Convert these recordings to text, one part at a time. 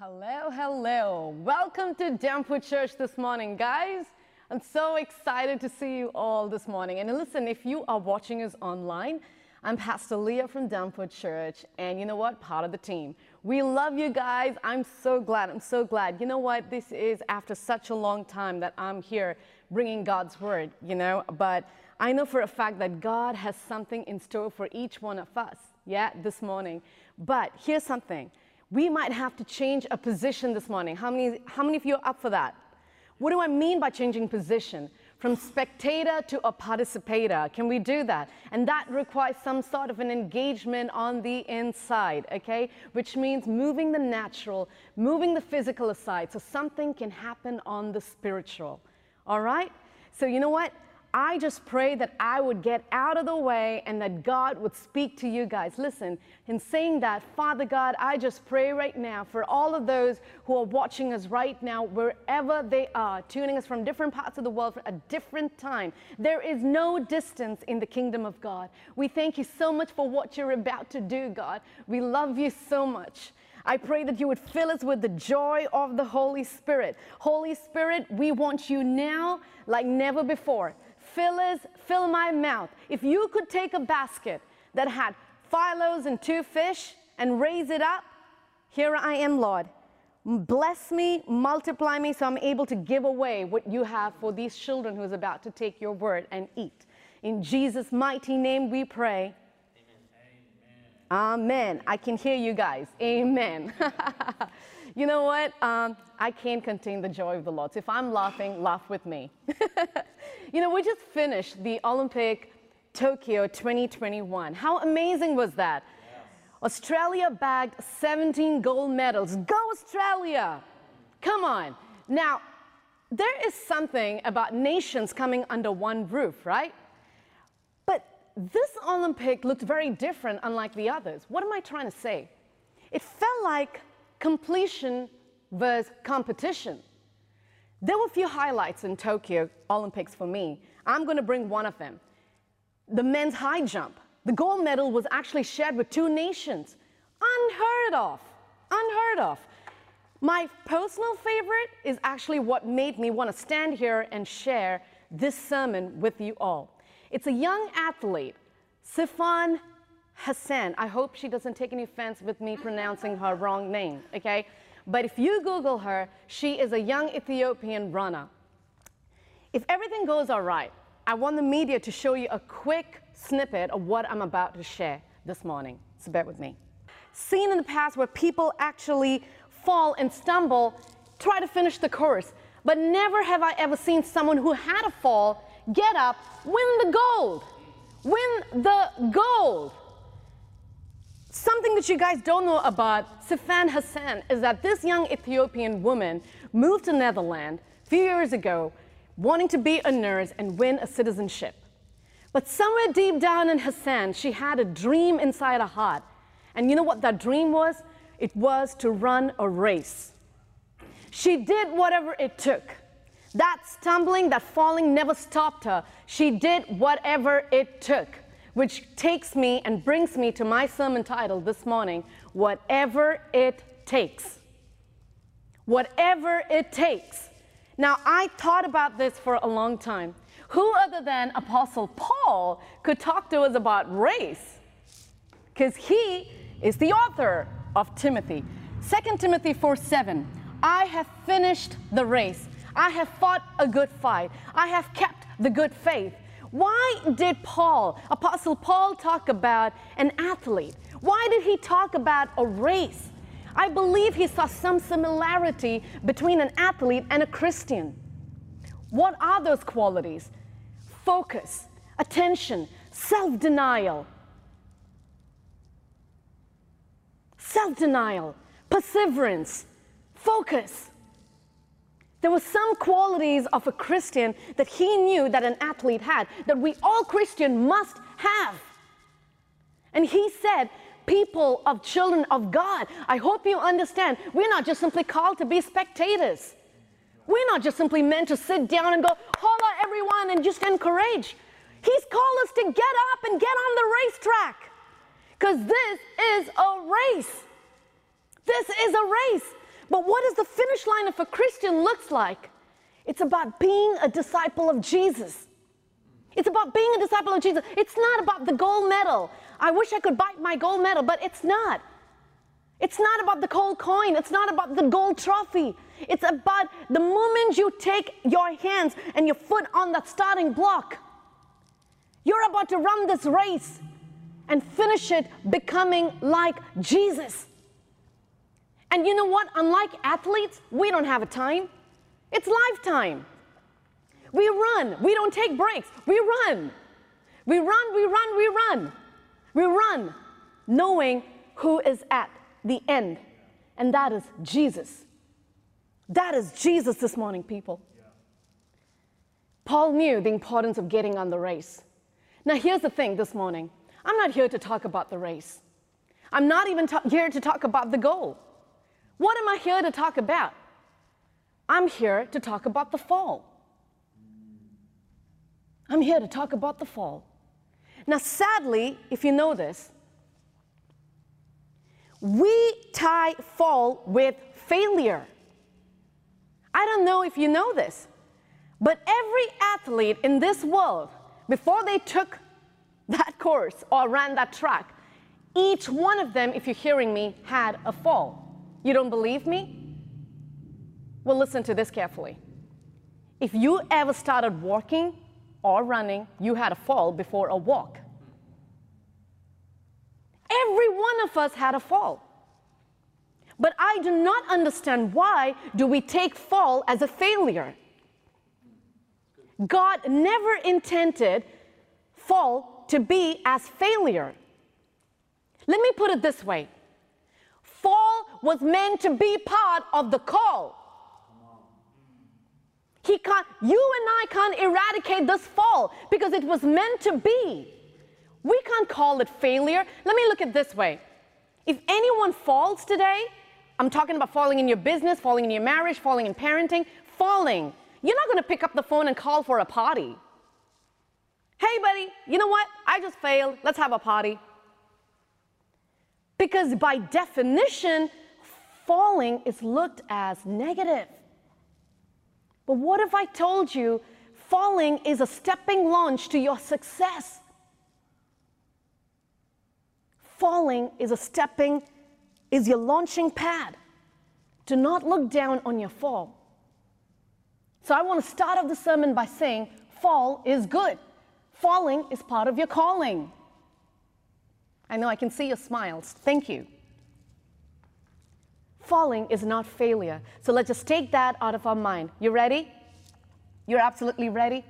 Hello, hello. Welcome to Downford Church this morning, guys. I'm so excited to see you all this morning. And listen, if you are watching us online, I'm Pastor Leah from Danford Church, and you know what? Part of the team. We love you guys. I'm so glad. You know what? This is after such a long time that I'm here bringing God's word, you know, but I know for a fact that God has something in store for each one of us, yeah, this morning. But here's something. We might have to change a position this morning. How many of you are up for that? What do I mean by changing position? From spectator to a participator. Can we do that? And that requires some sort of an engagement on the inside, okay? Which means moving the natural, moving the physical aside so something can happen on the spiritual, all right? So you know what? I just pray that I would get out of the way and that God would speak to you guys. Listen, in saying that, Father God, I just pray right now for all of those who are watching us right now, wherever they are, tuning us from different parts of the world at different time. There is no distance in the kingdom of God. We thank you so much for what you're about to do, God. We love you so much. I pray that you would fill us with the joy of the Holy Spirit. Holy Spirit, we want you now like never before. Fill us, fill my mouth. If you could take a basket that had 5 loaves and 2 fish and raise it up, here I am, Lord. Bless me, multiply me, so I'm able to give away what you have for these children who's about to take your word and eat. In Jesus' mighty name we pray. Amen. I can hear you guys. Amen. You know what? I can't contain the joy of the Lord. So if I'm laughing, laugh with me. You know, we just finished the Olympic Tokyo 2021. How amazing was that? Yes. Australia bagged 17 gold medals. Go Australia! Come on. Now, there is something about nations coming under one roof, right? This Olympic looked very different, unlike the others. What am I trying to say? It felt like completion versus competition. There were a few highlights in Tokyo Olympics for me. I'm going to bring one of them. The men's high jump. The gold medal was actually shared with 2 nations. Unheard of. Unheard of. My personal favorite is actually what made me want to stand here and share this sermon with you all. It's a young athlete, Sifan Hassan. I hope she doesn't take any offense with me pronouncing her wrong name, okay? But if you Google her, she is a young Ethiopian runner. If everything goes all right, I want the media to show you a quick snippet of what I'm about to share this morning, so bear with me. Seen in the past where people actually fall and stumble, try to finish the course, but never have I ever seen someone who had a fall get up, win the gold. Win the gold. Something that you guys don't know about Sifan Hassan is that this young Ethiopian woman moved to Netherlands a few years ago, wanting to be a nurse and win a citizenship. But somewhere deep down in Hassan, she had a dream inside her heart. And you know what that dream was? It was to run a race. She did whatever it took. That stumbling, that falling never stopped her. She did whatever it took, which takes me and brings me to my sermon title this morning, Whatever It Takes. Whatever it takes. Now, I thought about this for a long time. Who other than Apostle Paul could talk to us about race? Because he is the author of Timothy. 2 Timothy 4:7, I have finished the race. I have fought a good fight. I have kept the good faith. Why did Paul, Apostle Paul, talk about an athlete? Why did he talk about a race? I believe he saw some similarity between an athlete and a Christian. What are those qualities? Focus, attention, self-denial. Self-denial, perseverance, focus. There were some qualities of a Christian that he knew that an athlete had, that we all Christian must have. And he said, people of children of God, I hope you understand, we're not just simply called to be spectators. We're not just simply meant to sit down and go, holla everyone, and just encourage. He's called us to get up and get on the racetrack. Because this is a race. This is a race. But what does the finish line of a Christian look like? It's about being a disciple of Jesus. It's about being a disciple of Jesus. It's not about the gold medal. I wish I could bite my gold medal, but it's not. It's not about the gold coin. It's not about the gold trophy. It's about the moment you take your hands and your foot on that starting block. You're about to run this race and finish it becoming like Jesus. And you know what? Unlike athletes, we don't have a time. It's lifetime. We run. We don't take breaks. We run. We run, we run, we run. We run knowing who is at the end, and that is Jesus. That is Jesus this morning, people. Yeah. Paul knew the importance of getting on the race. Now, here's the thing this morning. I'm not here to talk about the race. I'm not even here to talk about the goal. What am I here to talk about? I'm here to talk about the fall. I'm here to talk about the fall. Now, sadly, if you know this, we tie fall with failure. I don't know if you know this, but every athlete in this world, before they took that course or ran that track, each one of them, if you're hearing me, had a fall. You don't believe me? Well, listen to this carefully. If you ever started walking or running, you had a fall before a walk. Every one of us had a fall. But I do not understand why do we take fall as a failure. God never intended fall to be as failure. Let me put it this way. Fall was meant to be part of the call. You and I can't eradicate this fall because it was meant to be. We can't call it failure. Let me look at it this way. If anyone falls today, I'm talking about falling in your business, falling in your marriage, falling in parenting, falling. You're not going to pick up the phone and call for a party. Hey, buddy, you know what? I just failed. Let's have a party. Because by definition, falling is looked as negative. But what if I told you falling is a stepping launch to your success? Falling is a stepping, is your launching pad. Do not look down on your fall. So I want to start off the sermon by saying fall is good. Falling is part of your calling. I know I can see your smiles. Thank you. Falling is not failure. So let's just take that out of our mind. You ready? You're absolutely ready?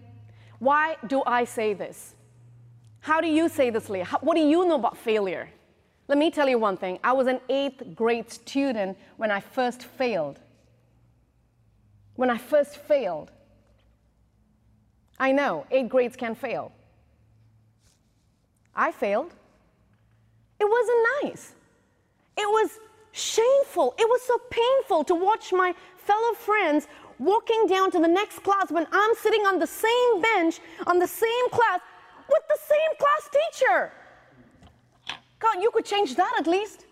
Why do I say this? How do you say this, Leah? What do you know about failure? Let me tell you one thing. I was an 8th grade student when I first failed. I know, 8th grades can fail. I failed. It wasn't nice. It was shameful. It was so painful to watch my fellow friends walking down to the next class when I'm sitting on the same bench, on the same class, with the same class teacher. God, you could change that at least.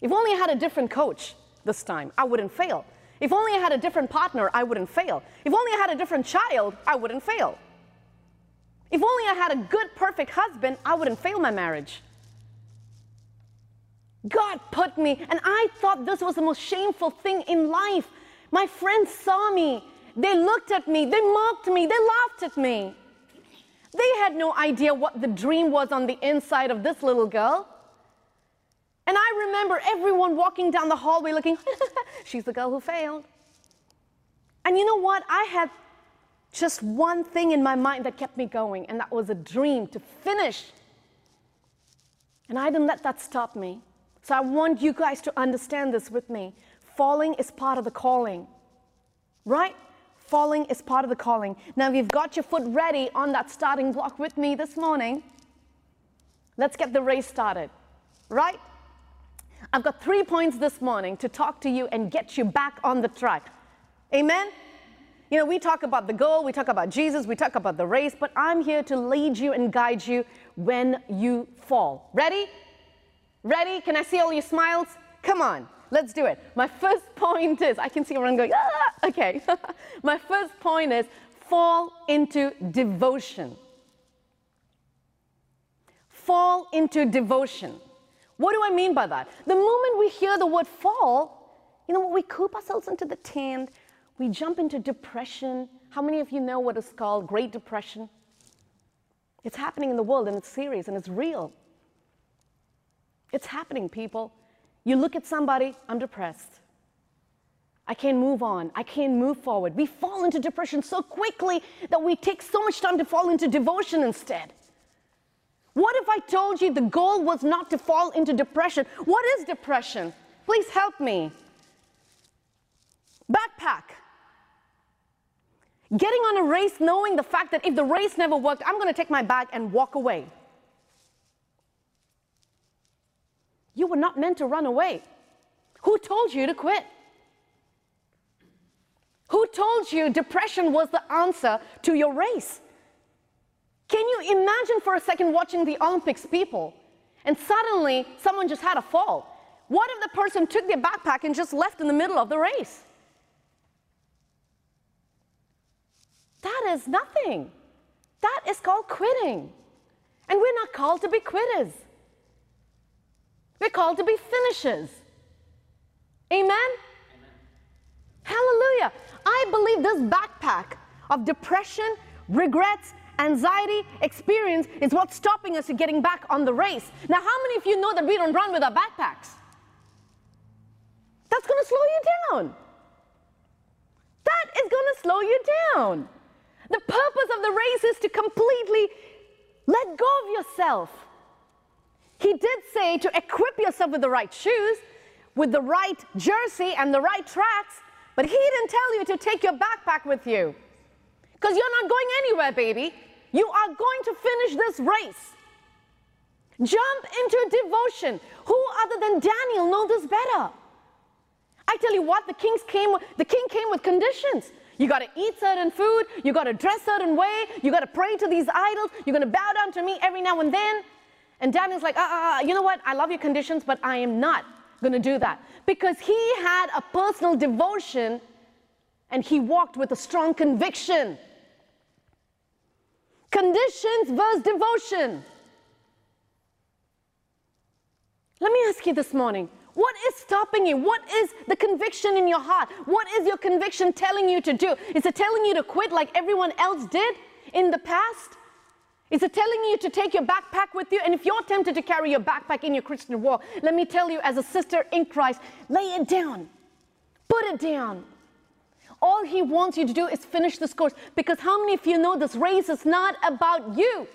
If only I had a different coach this time, I wouldn't fail. If only I had a different partner, I wouldn't fail. If only I had a different child, I wouldn't fail. If only I had a good, perfect husband, I wouldn't fail my marriage. God put me, and I thought this was the most shameful thing in life. My friends saw me. They looked at me, they mocked me, they laughed at me. They had no idea what the dream was on the inside of this little girl. And I remember everyone walking down the hallway looking, she's the girl who failed. And you know what? I had just one thing in my mind that kept me going, and that was a dream to finish. And I didn't let that stop me. So I want you guys to understand this with me. Falling is part of the calling, right? Falling is part of the calling. Now, if you've got your foot ready on that starting block with me this morning, let's get the race started, right? I've got 3 points this morning to talk to you and get you back on the track. Amen? You know, we talk about the goal, we talk about Jesus, we talk about the race, but I'm here to lead you and guide you when you fall. Ready? Ready? Can I see all your smiles? Come on. let's do it. My first point is, I can see everyone going, ah, okay. My first point is, fall into devotion. Fall into devotion. What do I mean by that? The moment we hear the word fall, you know, we coop ourselves into the tent, we jump into depression. How many of you know what is called Great Depression? It's happening in the world, and it's serious, and it's real. It's happening, people. You look at somebody, I'm depressed. I can't move on. I can't move forward. We fall into depression so quickly that we take so much time to fall into devotion instead. What if I told you the goal was not to fall into depression? What is depression? Please help me. Backpack. Getting on a race knowing the fact that if the race never worked, I'm going to take my bag and walk away. You were not meant to run away. Who told you to quit? Who told you depression was the answer to your race? Can you imagine for a second watching the Olympics, people, and suddenly someone just had a fall? What if the person took their backpack and just left in the middle of the race? That is nothing. That is called quitting. And we're not called to be quitters. We're called to be finishers. Amen? Amen? Hallelujah. I believe this backpack of depression, regrets, anxiety, experience is what's stopping us from getting back on the race. Now, how many of you know that we don't run with our backpacks? That's going to slow you down. That is going to slow you down. The purpose of the race is to completely let go of yourself. He did say to equip yourself with the right shoes, with the right jersey and the right tracks, but he didn't tell you to take your backpack with you, because you're not going anywhere, baby. You are going to finish this race. Jump into devotion. Who other than Daniel knows this better? I tell you what, the king came with conditions. You got to eat certain food. You got to dress certain way. You got to pray to these idols. You're going to bow down to me every now and then. And Daniel's like, you know what? I love your conditions, but I am not going to do that. Because he had a personal devotion and he walked with a strong conviction. Conditions versus devotion. Let me ask you this morning, what is stopping you? What is the conviction in your heart? What is your conviction telling you to do? Is it telling you to quit like everyone else did in the past? Is it telling you to take your backpack with you? And if you're tempted to carry your backpack in your Christian walk, let me tell you as a sister in Christ, lay it down, put it down. All he wants you to do is finish this course, because how many of you know this race is not about you?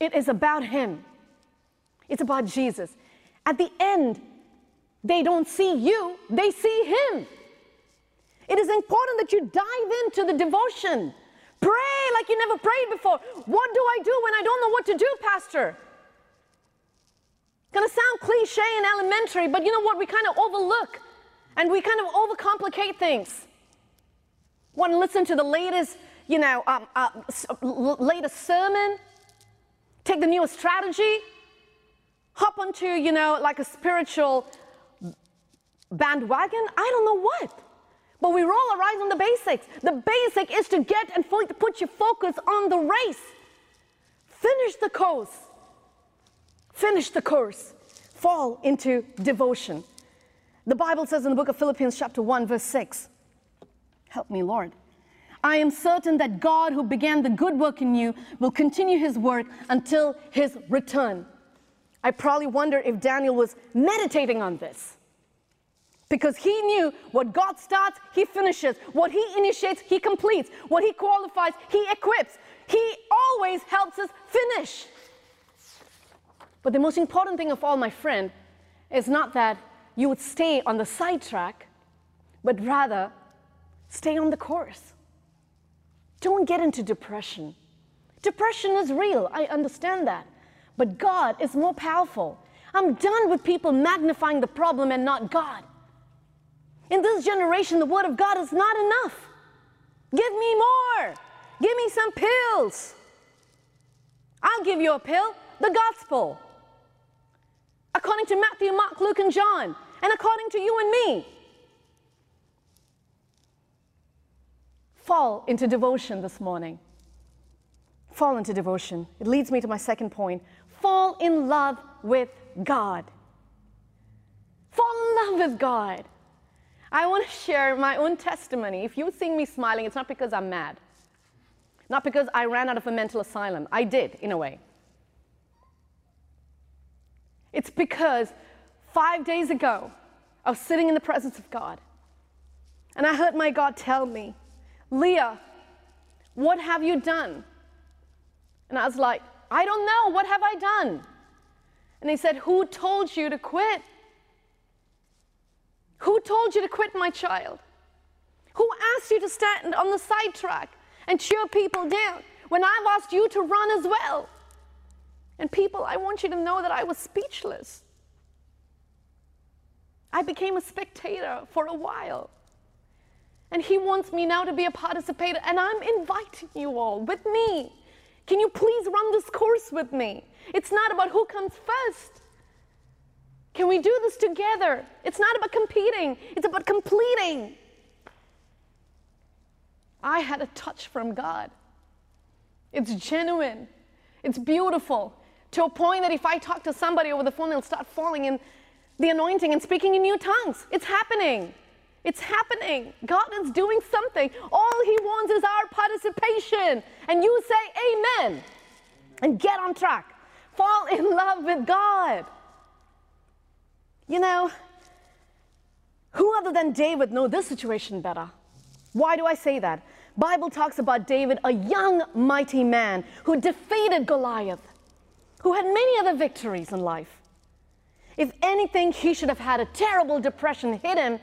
It is about him. It's about Jesus. At the end, they don't see you, they see him. It is important that you dive into the devotion. Pray like you never prayed before. What do I do when I don't know what to do, Pastor? It's going to sound cliche and elementary, but you know what? We kind of overlook and we kind of overcomplicate things. Want to listen to the latest, you know, latest sermon, take the newest strategy, hop onto, you know, like a spiritual bandwagon. I don't know what. But we roll our eyes on the basics. The basic is to get and put your focus on the race. Finish the course. Finish the course. Fall into devotion. The Bible says in the book of Philippians chapter 1, verse 6, help me, Lord. I am certain that God who began the good work in you will continue his work until his return. I probably wonder if Daniel was meditating on this. Because he knew what God starts, he finishes. What he initiates, he completes. What he qualifies, he equips. He always helps us finish. But the most important thing of all, my friend, is not that you would stay on the sidetrack, but rather stay on the course. Don't get into depression. Depression is real, I understand that. But God is more powerful. I'm done with people magnifying the problem and not God. In this generation, the word of God is not enough. Give me more. Give me some pills. I'll give you a pill, the gospel. According to Matthew, Mark, Luke, and John, and according to you and me. Fall into devotion this morning. Fall into devotion. It leads me to my second point. Fall in love with God. Fall in love with God. I want to share my own testimony. If you see me smiling, it's not because I'm mad. Not because I ran out of a mental asylum. I did, in a way. It's because 5 days ago, I was sitting in the presence of God, and I heard my God tell me, "Leah, what have you done?" And I was like, "I don't know. What have I done?" And he said, "Who told you to quit? Who told you to quit, my child? Who asked you to stand on the sidetrack and cheer people down when I've asked you to run as well?" And people, I want you to know that I was speechless. I became a spectator for a while. And he wants me now to be a participator, and I'm inviting you all with me. Can you please run this course with me? It's not about who comes first. Can we do this together? It's not about competing. It's about completing. I had a touch from God. It's genuine. It's beautiful. To a point that if I talk to somebody over the phone, they'll start falling in the anointing and speaking in new tongues. It's happening. It's happening. God is doing something. All he wants is our participation. And you say amen and get on track. Fall in love with God. You know, who other than David knows this situation better? Why do I say that? Bible talks about David, a young, mighty man who defeated Goliath, who had many other victories in life. If anything, he should have had a terrible depression hit him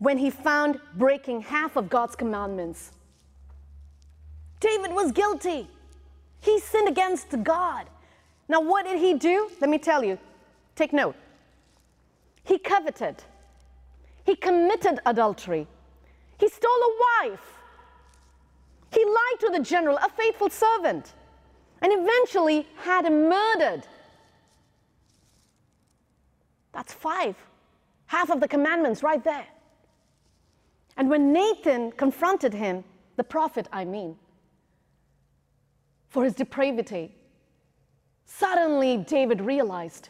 when he found breaking half of God's commandments. David was guilty. He sinned against God. Now, what did he do? Let me tell you. Take note. He coveted. He committed adultery. He stole a wife. He lied to the general, a faithful servant, and eventually had him murdered. That's five. Half of the commandments right there. And when Nathan confronted him, the prophet, for his depravity, suddenly David realized.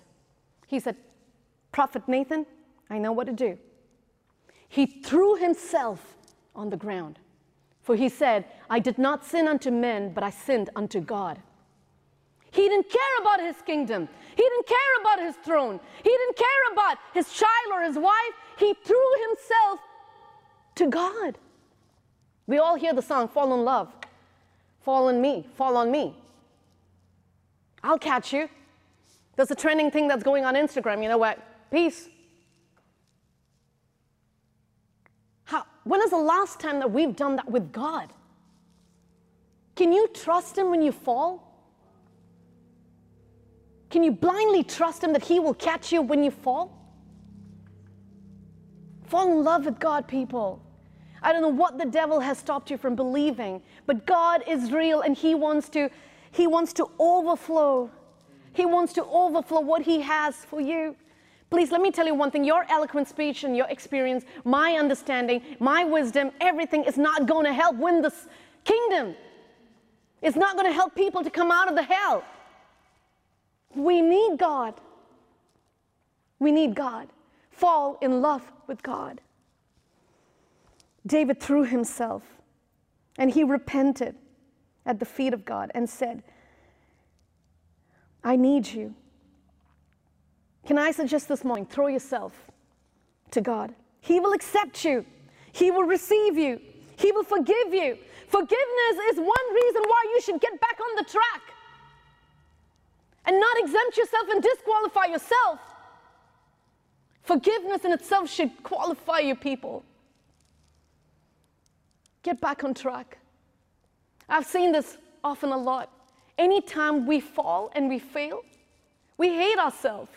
He said, "Prophet Nathan, I know what to do." He threw himself on the ground, for he said, "I did not sin unto men, but I sinned unto God." He didn't care about his kingdom. He didn't care about his throne. He didn't care about his child or his wife. He threw himself to God. We all hear the song, "Fall in love, fall on me, fall on me. I'll catch you." There's a trending thing that's going on Instagram, you know what? Peace. When is the last time that we've done that with God? Can you trust him when you fall? Can you blindly trust him that he will catch you when you fall? Fall in love with God, people. I don't know what the devil has stopped you from believing, but God is real, and he wants to overflow. He wants to overflow what he has for you. Please, let me tell you one thing. Your eloquent speech and your experience, my understanding, my wisdom, everything is not going to help win this kingdom. It's not going to help people to come out of the hell. We need God. We need God. Fall in love with God. David threw himself, and he repented at the feet of God and said, "I need you." Can I suggest this morning, throw yourself to God. He will accept you. He will receive you. He will forgive you. Forgiveness is one reason why you should get back on the track and not exempt yourself and disqualify yourself. Forgiveness in itself should qualify you, people. Get back on track. I've seen this often a lot. Anytime we fall and we fail, we hate ourselves.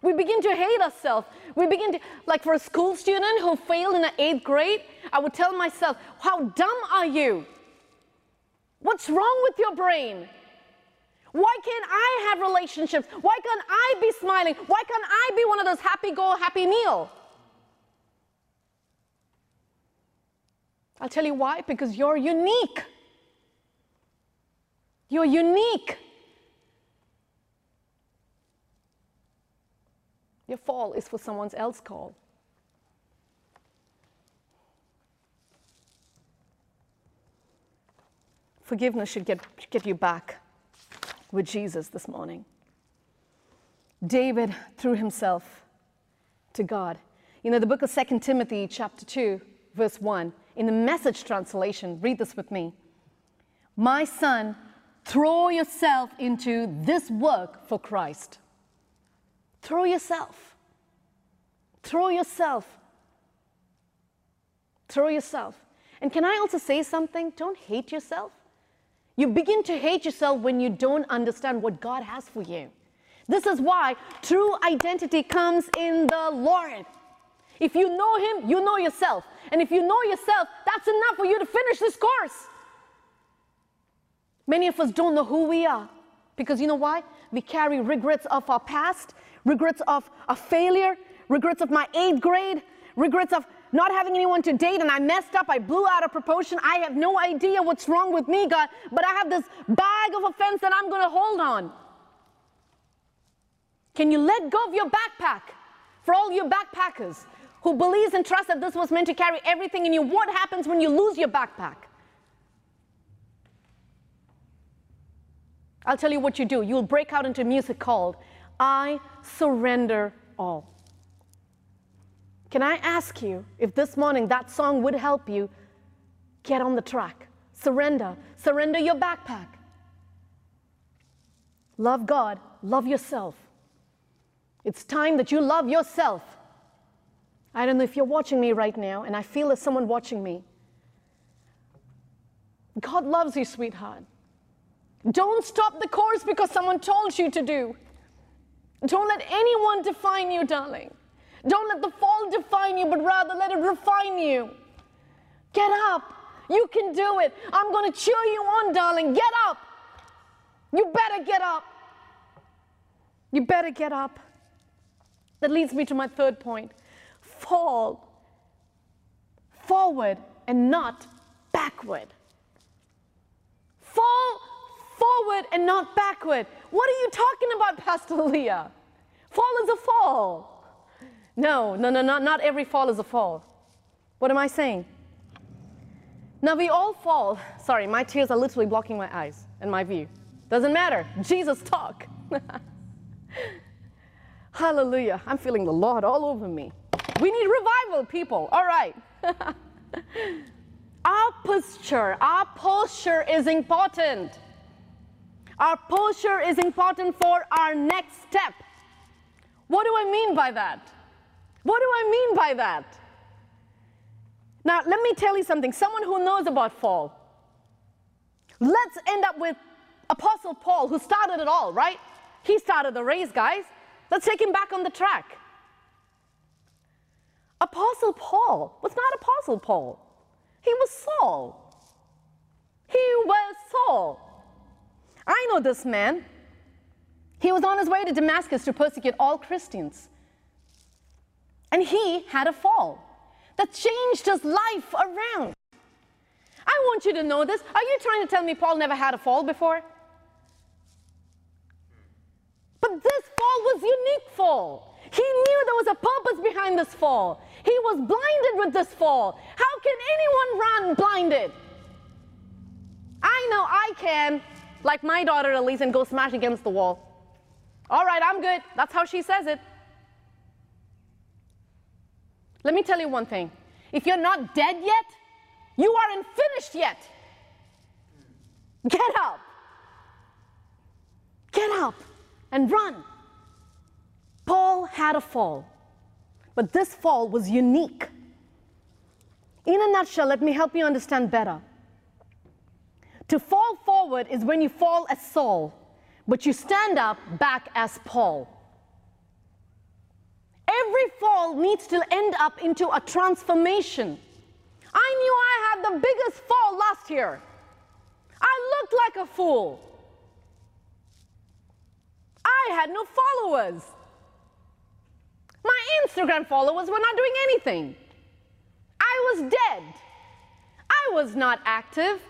We begin to hate ourselves. We begin to, like for a school student who failed in the 8th grade, I would tell myself, "How dumb are you? What's wrong with your brain? Why can't I have relationships? Why can't I be smiling? Why can't I be one of those happy meal? I'll tell you why, because you're unique. You're unique. Your fall is for someone else's call. Forgiveness should get you back with Jesus this morning. David threw himself to God. You know, the book of 2 Timothy, chapter 2, verse 1, in the Message translation, read this with me. My son, throw yourself into this work for Christ. Throw yourself. Throw yourself. Throw yourself. And can I also say something? Don't hate yourself. You begin to hate yourself when you don't understand what God has for you. This is why true identity comes in the Lord. If you know Him, you know yourself. And if you know yourself, that's enough for you to finish this course. Many of us don't know who we are because you know why? We carry regrets of our past, regrets of a failure, regrets of my 8th grade, regrets of not having anyone to date, and I messed up, I blew out of proportion, I have no idea what's wrong with me, God, but I have this bag of offense that I'm going to hold on. Can you let go of your backpack? For all you backpackers who believes and trusts that this was meant to carry everything in you, what happens when you lose your backpack? I'll tell you what you do. You'll break out into music called I Surrender All. Can I ask you if this morning that song would help you get on the track? Surrender. Surrender your backpack. Love God. Love yourself. It's time that you love yourself. I don't know if you're watching me right now, and I feel as someone watching me. God loves you, sweetheart. Don't stop the course because someone told you to do. Don't let anyone define you, darling. Don't let the fall define you, but rather let it refine you. Get up. You can do it. I'm going to cheer you on, darling. Get up. You better get up. You better get up. That leads me to my third point. Fall forward and not backward. Fall forward and not backward. What are you talking about, Pastor Leah? Fall is a fall. No, not every fall is a fall. What am I saying? Now we all fall. Sorry, my tears are literally blocking my eyes and my view. Doesn't matter. Jesus talk. Hallelujah. I'm feeling the Lord all over me. We need revival, people. All right. Our posture is important. Our posture is important for our next step. What do I mean by that? What do I mean by that? Now, let me tell you something. Someone who knows about fall. Let's end up with Apostle Paul, who started it all, right? He started the race, guys. Let's take him back on the track. Apostle Paul was not Apostle Paul. He was Saul. He was Saul. I know this man. He was on his way to Damascus to persecute all Christians. And he had a fall that changed his life around. I want you to know this. Are you trying to tell me Paul never had a fall before? But this fall was unique fall. He knew there was a purpose behind this fall. He was blinded with this fall. How can anyone run blinded? I know I can, like my daughter Elise, and go smash against the wall. All right, I'm good. That's how she says it. Let me tell you one thing. If you're not dead yet, you aren't finished yet. Get up. Get up and run. Paul had a fall, but this fall was unique. In a nutshell, let me help you understand better. To fall forward is when you fall as Saul, but you stand up back as Paul. Every fall needs to end up into a transformation. I knew I had the biggest fall last year. I looked like a fool. I had no followers. My Instagram followers were not doing anything. I was dead. I was not active.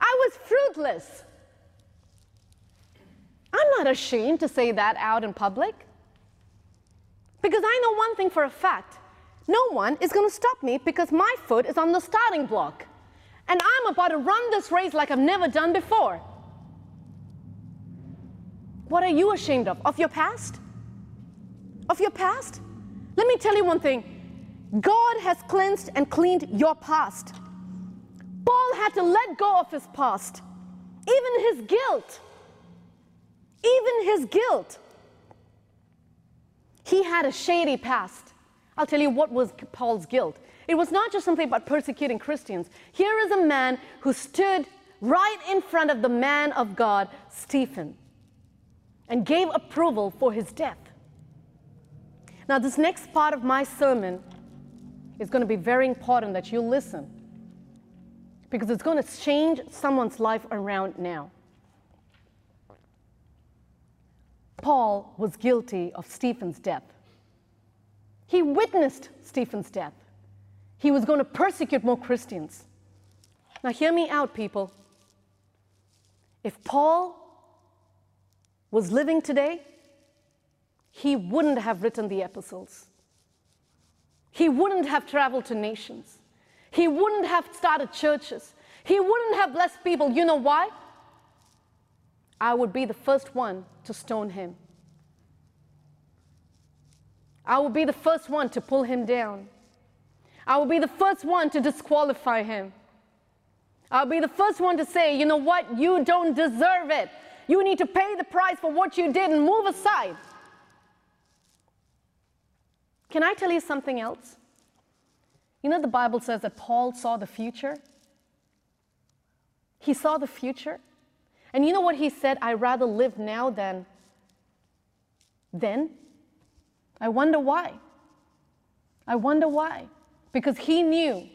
I was fruitless. I'm not ashamed to say that out in public, because I know one thing for a fact. No one is going to stop me because my foot is on the starting block, and I'm about to run this race like I've never done before. What are you ashamed of? Of your past? Of your past? Let me tell you one thing. God has cleansed and cleaned your past. Paul had to let go of his past, even his guilt. Even his guilt. He had a shady past. I'll tell you what was Paul's guilt. It was not just simply about persecuting Christians. Here is a man who stood right in front of the man of God, Stephen, and gave approval for his death. Now, this next part of my sermon is going to be very important that you listen, because it's going to change someone's life around now. Paul was guilty of Stephen's death. He witnessed Stephen's death. He was going to persecute more Christians. Now hear me out, people. If Paul was living today, he wouldn't have written the epistles. He wouldn't have traveled to nations. He wouldn't have started churches. He wouldn't have blessed people. You know why? I would be the first one to stone him. I would be the first one to pull him down. I would be the first one to disqualify him. I would be the first one to say, you know what, you don't deserve it. You need to pay the price for what you did and move aside. Can I tell you something else? You know, the Bible says that Paul saw the future. He saw the future. And you know what he said? I'd rather live now than then. I wonder why. I wonder why. Because he knew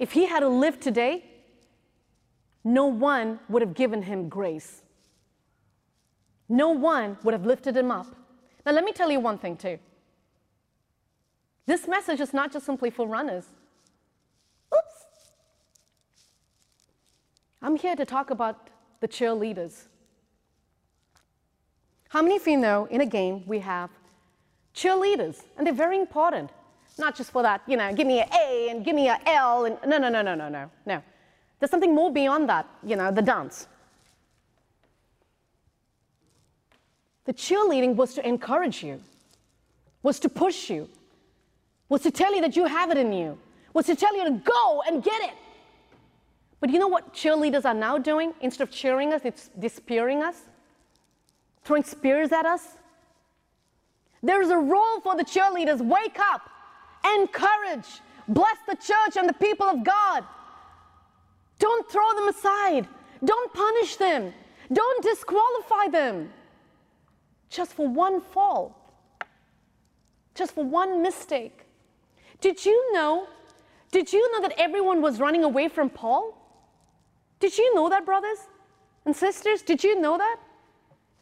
if he had to live today, no one would have given him grace. No one would have lifted him up. Now, let me tell you one thing, too. This message is not just simply for runners. Oops. I'm here to talk about the cheerleaders. How many of you know in a game we have cheerleaders, and they're very important, not just for that, you know, give me an A and give me an L, and no. There's something more beyond that, you know, the dance. The cheerleading was to encourage you, was to push you, was to tell you that you have it in you, was to tell you to go and get it. But you know what cheerleaders are now doing? Instead of cheering us, it's despairing us, throwing spears at us. There's a role for the cheerleaders. Wake up, encourage, bless the church and the people of God. Don't throw them aside. Don't punish them. Don't disqualify them. Just for one fall, just for one mistake. Did you know that everyone was running away from Paul? Did you know that, brothers and sisters? Did you know that?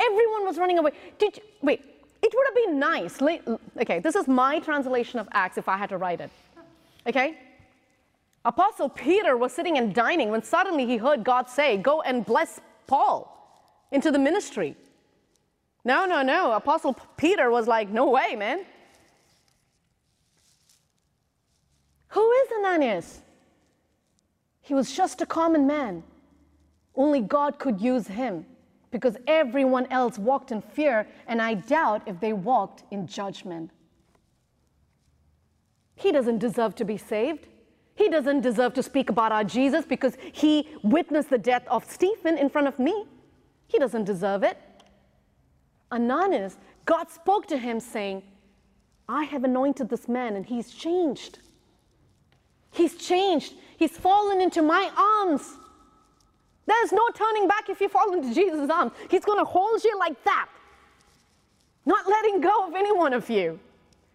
Everyone was running away. Wait, it would have been nice. Okay, this is my translation of Acts if I had to write it. Okay? Apostle Peter was sitting and dining when suddenly he heard God say, go and bless Paul into the ministry. No. Apostle Peter was like, no way, man. Who is Ananias? He was just a common man. Only God could use him, because everyone else walked in fear, and I doubt if they walked in judgment. He doesn't deserve to be saved. He doesn't deserve to speak about our Jesus because he witnessed the death of Stephen in front of me. He doesn't deserve it. Ananias, God spoke to him saying, I have anointed this man and he's changed. He's changed. He's fallen into my arms. There's no turning back if you fall into Jesus' arms. He's going to hold you like that, not letting go of any one of you.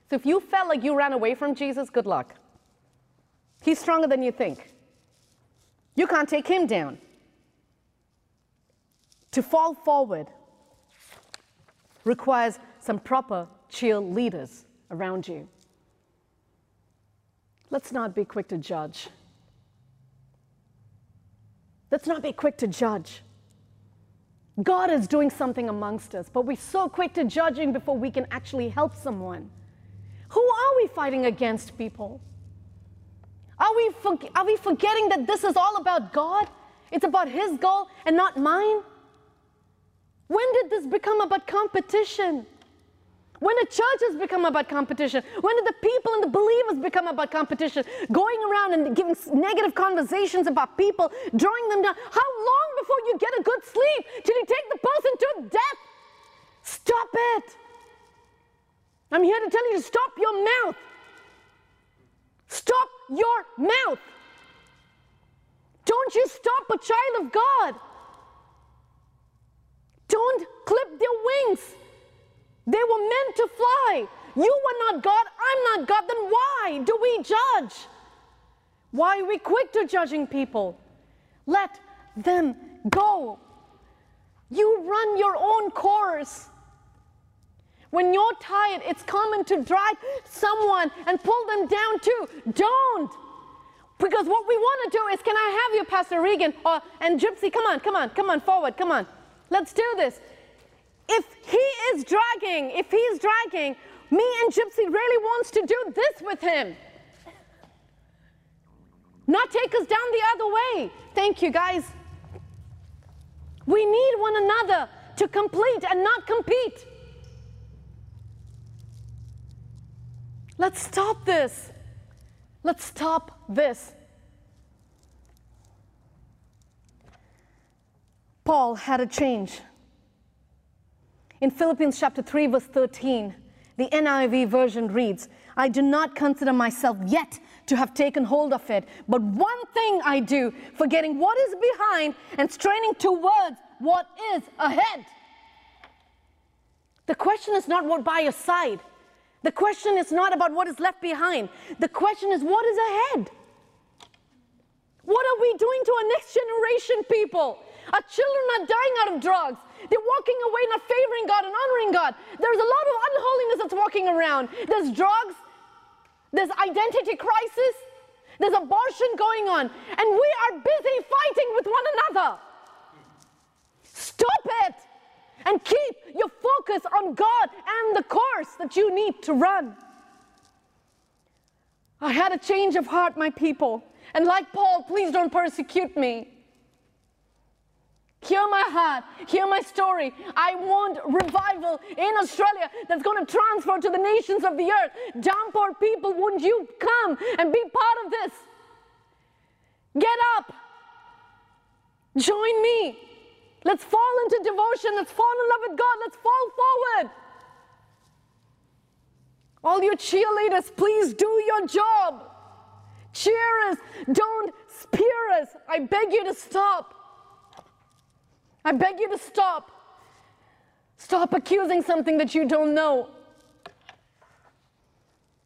So if you felt like you ran away from Jesus, good luck. He's stronger than you think. You can't take him down. To fall forward requires some proper cheerleaders around you. Let's not be quick to judge. Let's not be quick to judge. God is doing something amongst us, but we're so quick to judging before we can actually help someone. Who are we fighting against, people? Are we forgetting that this is all about God? It's about His goal and not mine? When did this become about competition? When the church has become about competition? When did the people and the believers become about competition? Going around and giving negative conversations about people, drawing them down. How long before you get a good sleep till you take the person to death? Stop it. I'm here to tell you to stop your mouth. Stop your mouth. Don't you stop a child of God. Don't clip their wings. They were meant to fly. You were not God. I'm not God. Then why do we judge? Why are we quick to judging people? Let them go. You run your own course. When you're tired, it's common to drag someone and pull them down too. Don't. Because what we want to do is, can I have you, Pastor Regan? And Gypsy, come on, forward, come on. Let's do this. If he's dragging, me and Gypsy really wants to do this with him. Not take us down the other way. Thank you, guys. We need one another to complete and not compete. Let's stop this. Let's stop this. Paul had a change. In Philippians chapter 3, verse 13, the NIV version reads, I do not consider myself yet to have taken hold of it, but one thing I do, forgetting what is behind and straining towards what is ahead. The question is not what by your side. The question is not about what is left behind. The question is what is ahead. What are we doing to our next generation, people? Our children are dying out of drugs. They're walking away not favoring God and honoring God. There's a lot of unholiness that's walking around. There's drugs. There's identity crisis. There's abortion going on. And we are busy fighting with one another. Stop it and keep your focus on God and the course that you need to run. I had a change of heart, my people. And like Paul, please don't persecute me. Hear my heart, hear my story. I want revival in Australia that's going to transfer to the nations of the earth. Downford people, wouldn't you come and be part of this? Get up. Join me. Let's fall into devotion. Let's fall in love with God. Let's fall forward. All you cheerleaders, please do your job. Cheer us. Don't spear us. I beg you to stop. I beg you to stop. Stop accusing something that you don't know.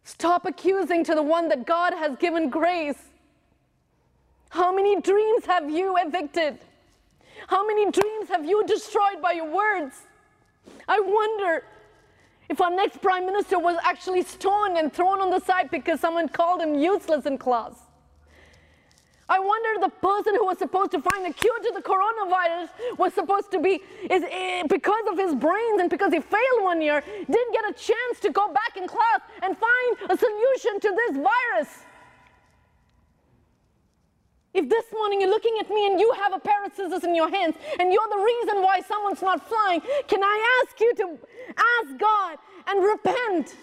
Stop accusing to the one that God has given grace. How many dreams have you evicted? How many dreams have you destroyed by your words? I wonder if our next prime minister was actually stoned and thrown on the side because someone called him useless in class. I wonder the person who was supposed to find a cure to the coronavirus was supposed to be, because of his brains and because he failed one year, didn't get a chance to go back in class and find a solution to this virus. If this morning you're looking at me and you have a pair of scissors in your hands and you're the reason why someone's not flying, can I ask you to ask God and repent?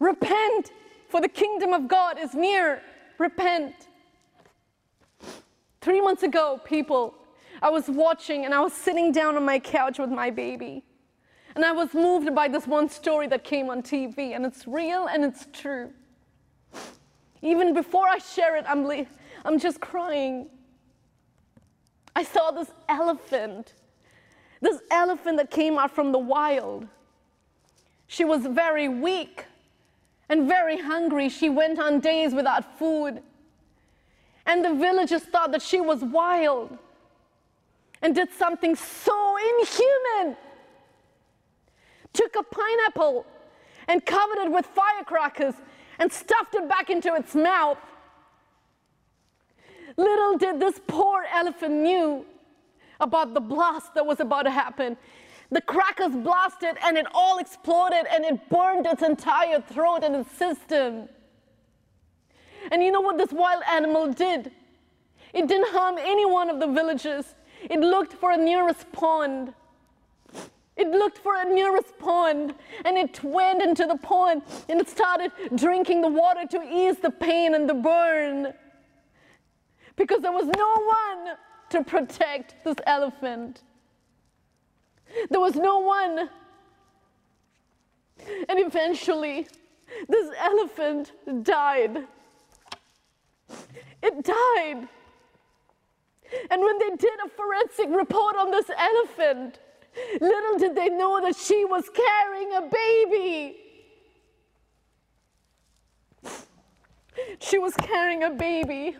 Repent, for the kingdom of God is near. Repent. 3 months ago, people, I was watching and I was sitting down on my couch with my baby. And I was moved by this one story that came on TV, and it's real and it's true. Even before I share it, I'm just crying. I saw this elephant that came out from the wild. She was very weak and very hungry. She went on days without food. And the villagers thought that she was wild and did something so inhuman took a pineapple and covered it with firecrackers and stuffed it back into its mouth. Little did this poor elephant knew about the blast that was about to happen. The crackers blasted and it all exploded and it burned its entire throat and its system. And you know what this wild animal did? It didn't harm any one of the villagers. It looked for a nearest pond. It looked for a nearest pond, and it went into the pond, and it started drinking the water to ease the pain and the burn, because there was no one to protect this elephant. There was no one. And eventually, this elephant died. It died. And when they did a forensic report on this elephant, little did they know that she was carrying a baby. She was carrying a baby.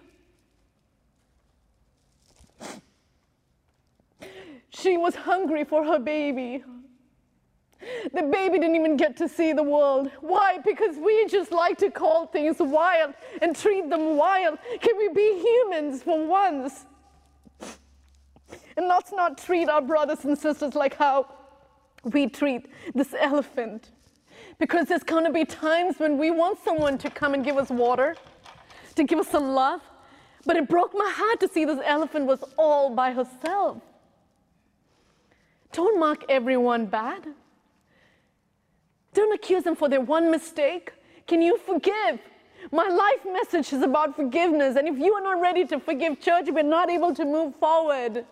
She was hungry for her baby. The baby didn't even get to see the world. Why? Because we just like to call things wild and treat them wild. Can we be humans for once? And let's not treat our brothers and sisters like how we treat this elephant. Because there's going to be times when we want someone to come and give us water, to give us some love. But it broke my heart to see this elephant was all by herself. Don't mark everyone bad. Don't accuse them for their one mistake. Can you forgive? My life message is about forgiveness. And if you are not ready to forgive, church, we're not able to move forward.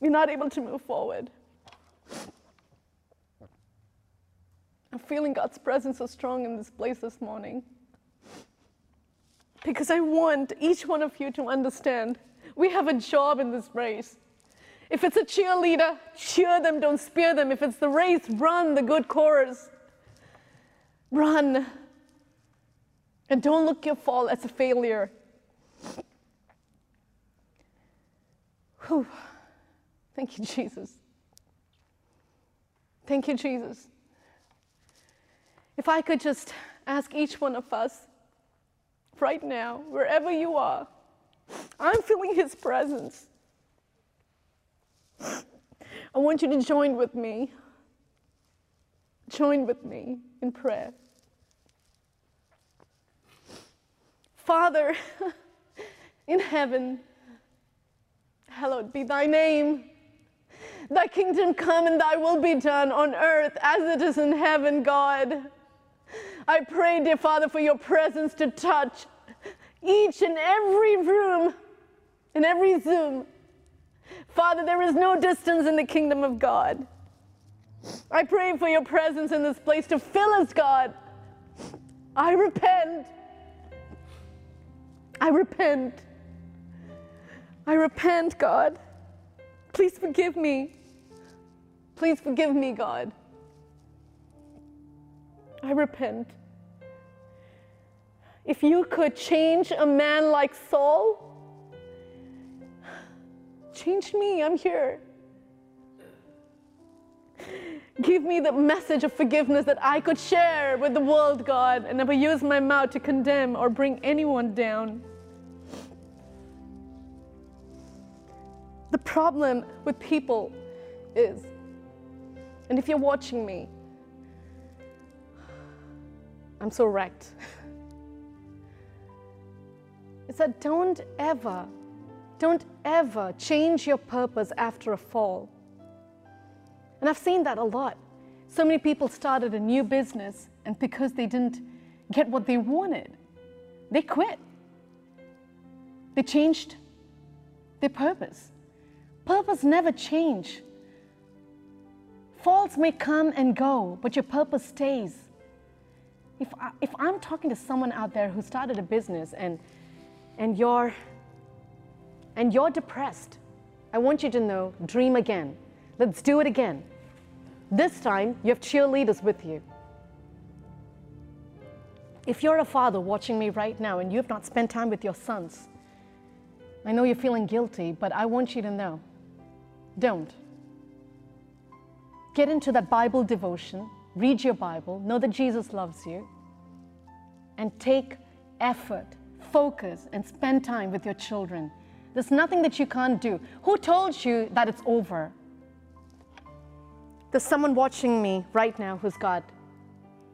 We're not able to move forward. I'm feeling God's presence so strong in this place this morning. Because I want each one of you to understand we have a job in this race. If it's a cheerleader, cheer them, don't spear them. If it's the race, run the good course. Run. And don't look your fall as a failure. Whew. Thank you, Jesus. Thank you, Jesus. If I could just ask each one of us, right now, wherever you are, I'm feeling His presence. I want you to join with me. Join with me in prayer. Father, in heaven, hallowed be Thy name. Thy kingdom come and Thy will be done on earth as it is in heaven, God. I pray, dear Father, for Your presence to touch each and every room and every Zoom. Father, there is no distance in the kingdom of God. I pray for Your presence in this place to fill us, God. I repent. I repent. I repent, God. Please forgive me. Please forgive me, God. I repent. If You could change a man like Saul, change me. I'm here. Give me the message of forgiveness that I could share with the world, God, and never use my mouth to condemn or bring anyone down. The problem with people is, and if you're watching me, I'm so wrecked. It's that don't ever change your purpose after a fall. And I've seen that a lot. So many people started a new business, and because they didn't get what they wanted, they quit. They changed their purpose. Purpose never changes. Falls may come and go, but your purpose stays. If I'm talking to someone out there who started a business and you're depressed, I want you to know, dream again. Let's do it again. This time, you have cheerleaders with you. If you're a father watching me right now and you have not spent time with your sons, I know you're feeling guilty, but I want you to know, don't. Get into that Bible devotion, read your Bible, know that Jesus loves you, and take effort, focus, and spend time with your children. There's nothing that you can't do. Who told you that it's over? There's someone watching me right now who's got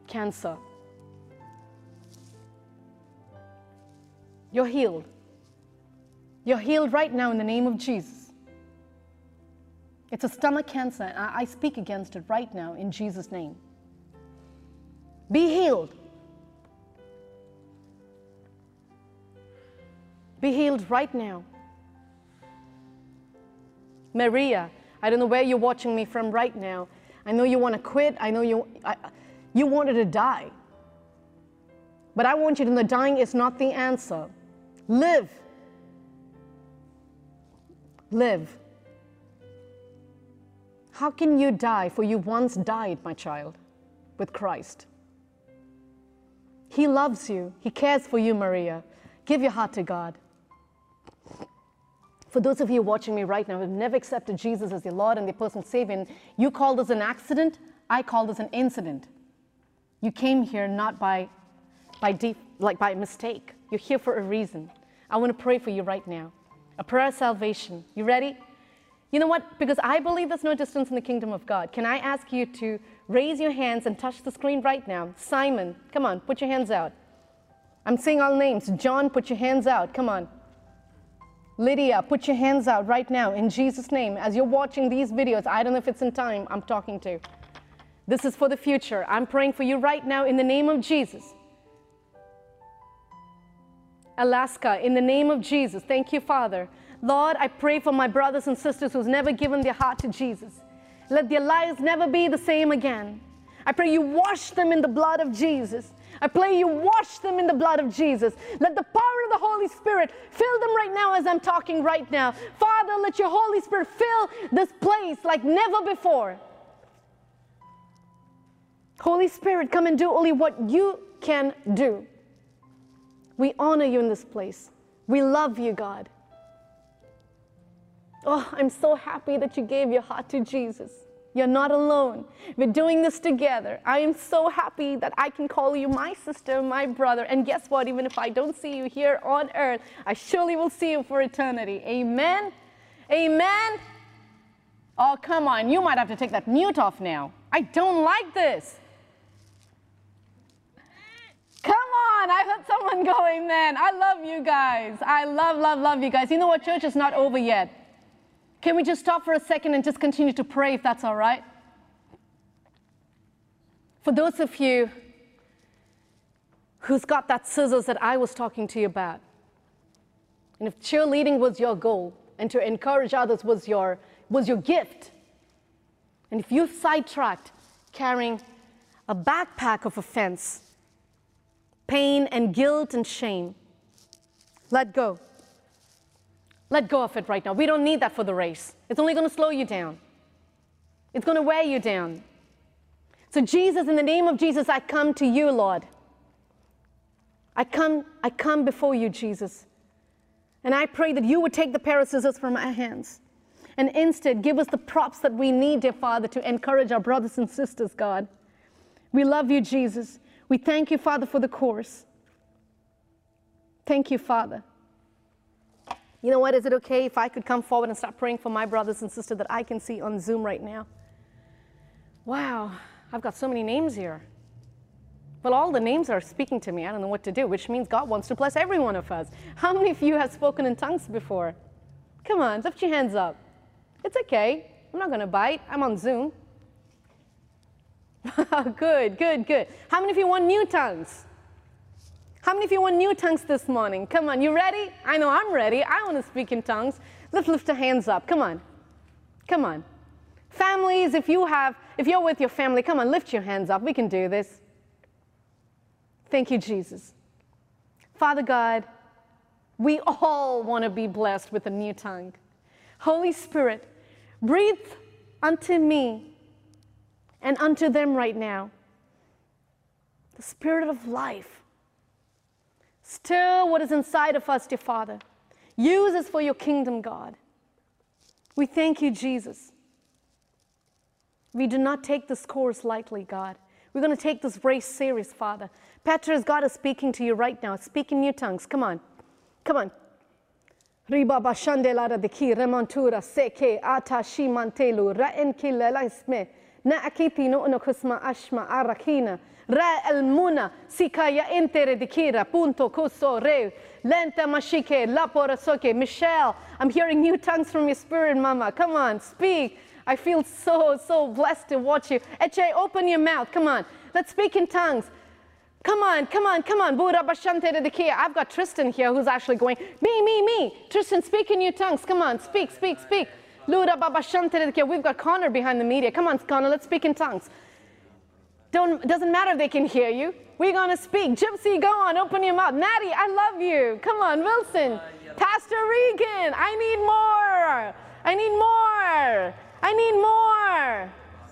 cancer. You're healed. You're healed right now in the name of Jesus. It's a stomach cancer, and I speak against it right now in Jesus' name. Be healed. Be healed right now. Maria, I don't know where you're watching me from right now. I know you want to quit. I know you wanted to die. But I want you to know dying is not the answer. Live. Live. How can you die? For you once died, my child, with Christ. He loves you. He cares for you, Maria. Give your heart to God. For those of you watching me right now who have never accepted Jesus as your Lord and your personal Savior, you call this an accident, I call this an incident. You came here not by mistake. You're here for a reason. I want to pray for you right now. A prayer of salvation. You ready? You know what? Because I believe there's no distance in the kingdom of God. Can I ask you to raise your hands and touch the screen right now? Simon, come on, put your hands out. I'm seeing all names. John, put your hands out. Come on. Lydia, put your hands out right now in Jesus' name. As you're watching these videos, I don't know if it's in time, I'm talking to. This is for the future. I'm praying for you right now in the name of Jesus. Alaska, in the name of Jesus. Thank you, Father. Lord, I pray for my brothers and sisters who's never given their heart to Jesus. Let their lives never be the same again. I pray you wash them in the blood of Jesus. I pray you wash them in the blood of Jesus. Let the power of the Holy Spirit fill them right now as I'm talking right now. Father, let your Holy Spirit fill this place like never before. Holy Spirit, come and do only what you can do. We honor you in this place. We love you, God. Oh, I'm so happy that you gave your heart to Jesus. You're not alone. We're doing this together. I am so happy that I can call you my sister, my brother. And guess what? Even if I don't see you here on earth, I surely will see you for eternity. Amen? Amen? Oh, come on. You might have to take that mute off now. I don't like this. Come on. I heard someone go amen. I love you guys. I love, love, love you guys. You know what? Church is not over yet. Can we just stop for a second and just continue to pray, if that's all right? For those of you who's got that scissors that I was talking to you about, and if cheerleading was your goal and to encourage others was your gift, and if you've sidetracked carrying a backpack of offense, pain and guilt and shame, let go. Let go of it right now. We don't need that for the race. It's only going to slow you down. It's going to wear you down. So Jesus, in the name of Jesus, I come to you, Lord. I come before you, Jesus. And I pray that you would take the pair of scissors from our hands and instead give us the props that we need, dear Father, to encourage our brothers and sisters, God. We love you, Jesus. We thank you, Father, for the course. Thank you, Father. You know what, is it okay if I could come forward and start praying for my brothers and sisters that I can see on Zoom right now? Wow, I've got so many names here. Well, all the names are speaking to me. I don't know what to do, which means God wants to bless every one of us. How many of you have spoken in tongues before? Come on, lift your hands up. It's okay. I'm not going to bite. I'm on Zoom. Good, good, good. How many of you want new tongues? How many of you want new tongues this morning? Come on, you ready? I know I'm ready. I want to speak in tongues. Let's lift your hands up. Come on. Come on. Families, if you're with your family, come on, lift your hands up. We can do this. Thank you, Jesus. Father God, we all want to be blessed with a new tongue. Holy Spirit, breathe unto me and unto them right now. The Spirit of life. Stir what is inside of us, dear Father. Use us for your kingdom, God. We thank you, Jesus. We do not take this course lightly, God. We're going to take this race serious, Father. Petrus, God is speaking to you right now. Speak in new tongues. Come on. Come on. Michelle, I'm hearing new tongues from your spirit, Mama. Come on, speak. I feel so blessed to watch you. Eche, open your mouth. Come on. Let's speak in tongues. Come on, come on, come on. I've got Tristan here who's actually going, me. Tristan, speak in your tongues. Come on, speak. We've got Connor behind the media. Come on, Connor, let's speak in tongues. Doesn't matter if they can hear you. We're going to speak. Gypsy, go on, open your mouth. Natty, I love you. Come on, Wilson. Pastor Regan, I need more.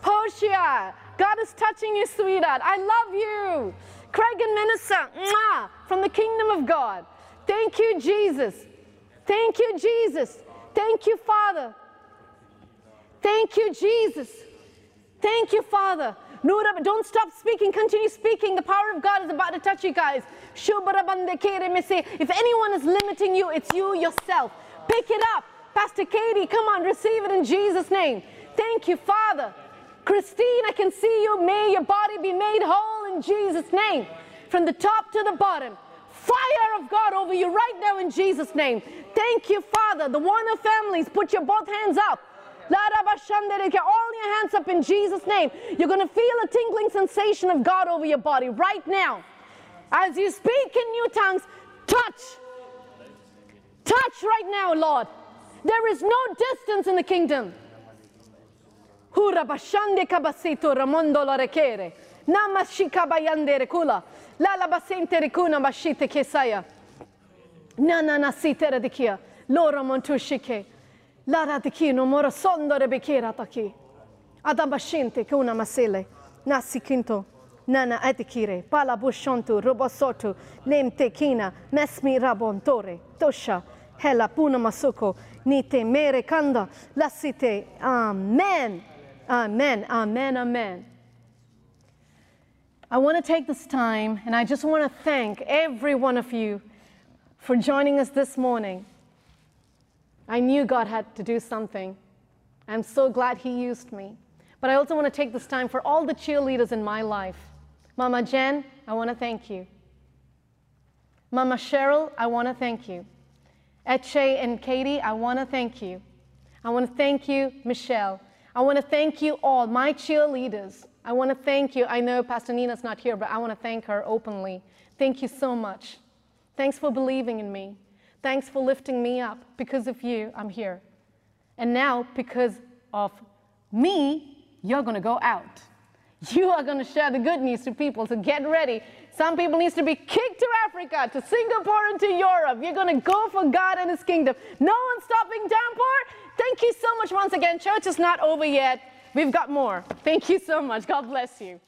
Portia, God is touching you, sweetheart. I love you. Craig and Minister, mwah, from the kingdom of God. Thank you, Jesus. Thank you, Jesus. Thank you, Father. Thank you, Jesus. Thank you, Father. Don't stop speaking. Continue speaking. The power of God is about to touch you guys. If anyone is limiting you, it's you yourself. Pick it up. Pastor Katie, come on, receive it in Jesus' name. Thank you, Father. Christine, I can see you. May your body be made whole in Jesus' name. From the top to the bottom. Fire of God over you right now in Jesus' name. Thank you, Father. The Warner families, put your both hands up. All your hands up in Jesus' name. You're going to feel a tingling sensation of God over your body right now. As you speak in new tongues, touch. Touch right now, Lord. There is no distance in the kingdom. Amen. Amen, amen, amen. I want to take this time and I just want to thank every one of you for joining us this morning. I knew God had to do something. I'm so glad He used me. But I also want to take this time for all the cheerleaders in my life. Mama Jen, I want to thank you. Mama Cheryl, I want to thank you. Etche and Katie, I want to thank you. I want to thank you, Michelle. I want to thank you all, my cheerleaders. I want to thank you. I know Pastor Nina's not here, but I want to thank her openly. Thank you so much. Thanks for believing in me. Thanks for lifting me up. Because of you, I'm here. And now, because of me, you're going to go out. You are going to share the good news to people, so get ready. Some people need to be kicked to Africa, to Singapore, and to Europe. You're going to go for God and His kingdom. No one's stopping Danford. Thank you so much once again. Church is not over yet. We've got more. Thank you so much. God bless you.